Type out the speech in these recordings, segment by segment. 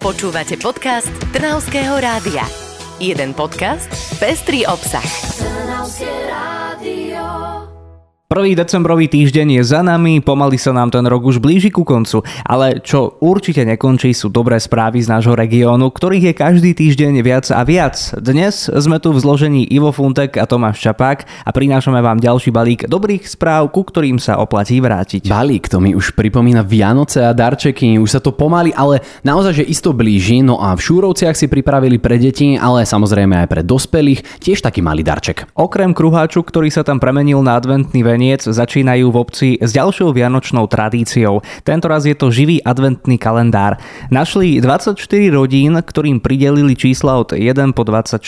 Počúvate podcast Trnavského rádia. Jeden podcast, pestrý obsah. Trnavské rádio. 1. decembrový týždeň je za nami, pomaly sa nám ten rok už blíži ku koncu, ale čo určite nekončí sú dobré správy z nášho regiónu, ktorých je každý týždeň viac a viac. Dnes sme tu v zložení Ivo Funtek a Tomáš Čapák a prinášame vám ďalší balík dobrých správ, ku ktorým sa oplatí vrátiť. Balík, to mi už pripomína Vianoce a darčeky, už sa to pomaly, ale naozaj že isto blíži, no a v Šúrovciach si pripravili pre deti, ale samozrejme aj pre dospelých, tiež taký malý darček. Okrem kruháču, ktorý sa tam premenil na adventný veniec, začínajú v obci s ďalšou vianočnou tradíciou. Tentoraz je to živý adventný kalendár. Našli 24 rodín, ktorým pridelili čísla od 1 po 24.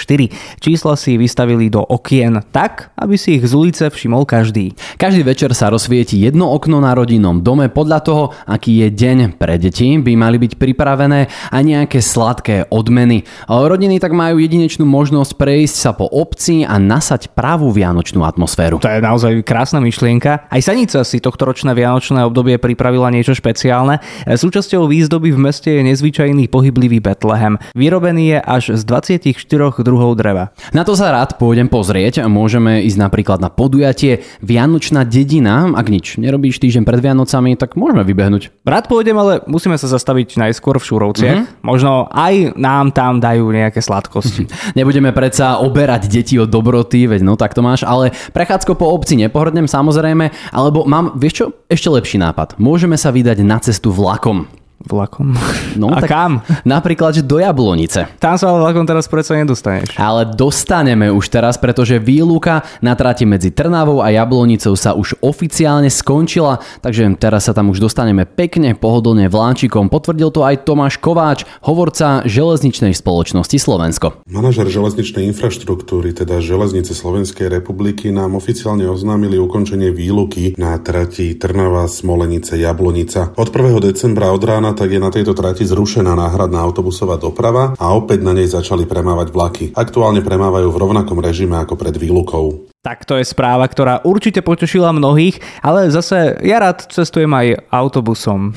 Čísla si vystavili do okien tak, aby si ich z ulice všimol každý. Každý večer sa rozsvieti jedno okno na rodinnom dome podľa toho, aký je deň. Pre deti by mali byť pripravené aj nejaké sladké odmeny. Rodiny tak majú jedinečnú možnosť prejsť sa po obci a nasať pravú vianočnú atmosféru. To je naozaj krásna myšlienka. Aj Sanica si tohtoročné vianočné obdobie pripravila niečo špeciálne. Súčasťou výzdoby v meste je nezvyčajný pohyblivý betlehem. Vyrobený je až z 24 druhov dreva. Na to sa rád pôjdem pozrieť. Môžeme ísť napríklad na podujatie Vianočná dedina. Ak nič nerobíš týždeň pred Vianocami, tak môžeme vybehnúť. Rád pôjdem, ale musíme sa zastaviť najskôr v Šúrovciach. Možno aj nám tam dajú nejaké sladkosti. Nebudeme predsa oberať deti o dobroty, veď no tak to máš, ale prechádzko po obci nepohrdnem samozrejme, alebo mám, vieš čo, ešte lepší nápad. Môžeme sa vydať na cestu vlakom. No, a tak kam? Napríklad, že do Jablonice. Tam sa ale vlakom teraz predsa nedostaneš. Ale dostaneme už teraz, pretože výluka na trati medzi Trnavou a Jablonicou sa už oficiálne skončila, takže teraz sa tam už dostaneme pekne, pohodlne vláčikom. Potvrdil to aj Tomáš Kováč, hovorca Železničnej spoločnosti Slovensko. Manažer železničnej infraštruktúry, teda Železnice Slovenskej republiky, nám oficiálne oznámili ukončenie výluky na trati Trnava, Smolenice, Jablonica. Od 1. decembra od rána tak je na tejto trati zrušená náhradná autobusová doprava a opäť na nej začali premávať vlaky. Aktuálne premávajú v rovnakom režime ako pred výlukou. Tak to je správa, ktorá určite potešila mnohých, ale zase ja rád cestujem aj autobusom.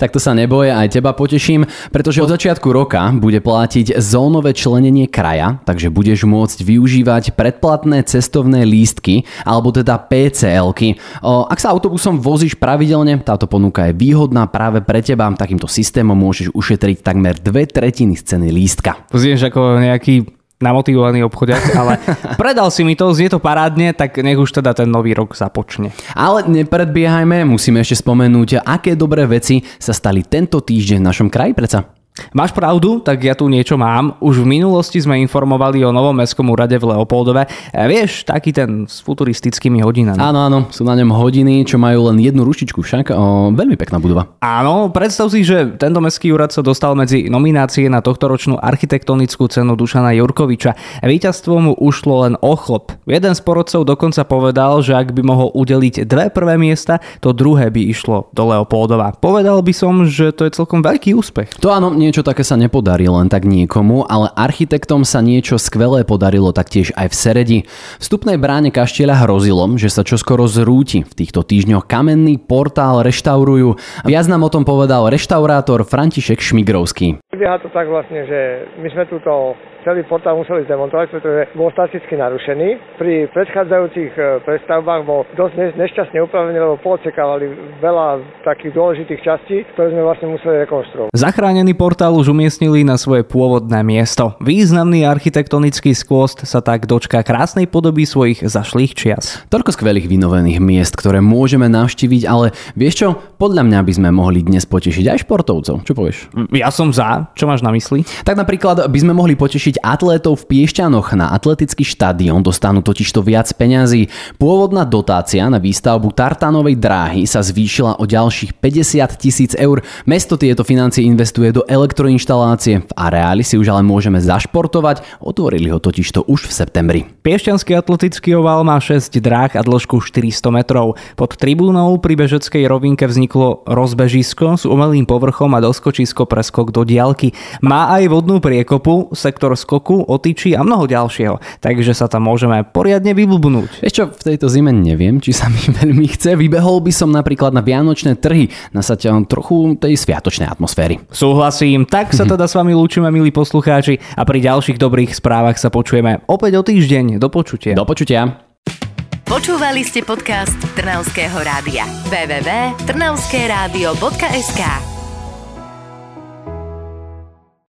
Tak to sa neboj, aj teba poteším, pretože od začiatku roka bude platiť zónové členenie kraja, takže budeš môcť využívať predplatné cestovné lístky, alebo teda PCL-ky. Ak sa autobusom vozíš pravidelne, táto ponuka je výhodná práve pre teba. Takýmto systémom môžeš ušetriť takmer 2/3 z ceny lístka. Znieš ako nejaký namotivovaný obchodiak, ale predal si mi to, znie to parádne, tak nech už teda ten nový rok započne. Ale nepredbiehajme, musíme ešte spomenúť, aké dobré veci sa stali tento týždeň v našom kraji, predsa. Máš pravdu, tak ja tu niečo mám. Už v minulosti sme informovali o novom mestskom úrade v Leopoldove. Vieš, taký ten s futuristickými hodinami. Áno, sú na ňom hodiny, čo majú len jednu ručičku však. Veľmi pekná budova. Áno, predstav si, že tento mestský úrad sa dostal medzi nominácie na tohtoročnú architektonickú cenu Dušana Jurkoviča. Víťazstvo mu ušlo len o chlop. Jeden z porodcov dokonca povedal, že ak by mohol udeliť 2 prvé miesta, to druhé by išlo do Leopoldova. Povedal by som, že to je celkom veľký úspech. To áno. Niečo také sa nepodarí len tak niekomu, ale architektom sa niečo skvelé podarilo taktiež aj v Seredi. Vstupnej bráne kaštieľa hrozilo, že sa čoskoro zrúti. V týchto týždňoch kamenný portál reštaurujú. Viac nám o tom povedal reštaurátor František Šmigrovský. Vybieha to tak vlastne, že my sme túto celý portál museli zdemontovať, pretože bol staticky narušený. Pri predchádzajúcich prestavbách bol dosť nešťastne upravený, lebo poodsakávali veľa takých dôležitých častí, ktoré sme vlastne museli rekonštruovať. Zachránený portál už umiestnili na svoje pôvodné miesto. Významný architektonický skvost sa tak dočká krásnej podoby svojich zašlých čias. Toľko skvelých vynovených miest, ktoré môžeme navštíviť, ale vieš čo? Podľa mňa by sme mohli dnes potešiť aj športovcov. Čo povieš? Ja som za. Čo máš na mysli? Tak napríklad by sme mohli potešiť atlétov v Piešťanoch. Na atletický štadión dostanú totižto viac peňazí. Pôvodná dotácia na výstavbu tartanovej dráhy sa zvýšila o ďalších 50 000 eur. Mesto tieto financie investuje do elektroinštalácie. V areáli si už ale môžeme zašportovať, otvorili ho totižto už v septembri. Piešťanský atletický oval má 6 dráh a dĺžku 400 metrov. Pod tribúnou pri bežeckej rovinke vzniklo rozbežisko s umelým povrchom a doskočisko pre skok do diaľky. Má aj vodnú priekopu, sektor s skoku, o tyči a mnoho ďalšieho. Takže sa tam môžeme poriadne vyblbnúť. Ešte v tejto zime neviem, či sa mi veľmi chce. Vybehol by som napríklad na vianočné trhy, nasať trochu tej sviatočnej atmosféry. Súhlasím. Tak sa teda s vami lúčime, milí poslucháči, a pri ďalších dobrých správach sa počujeme opäť o týždeň. Do počutia. Do počutia. Počúvali ste podcast Trnavského rádia. www.trnavskeradio.sk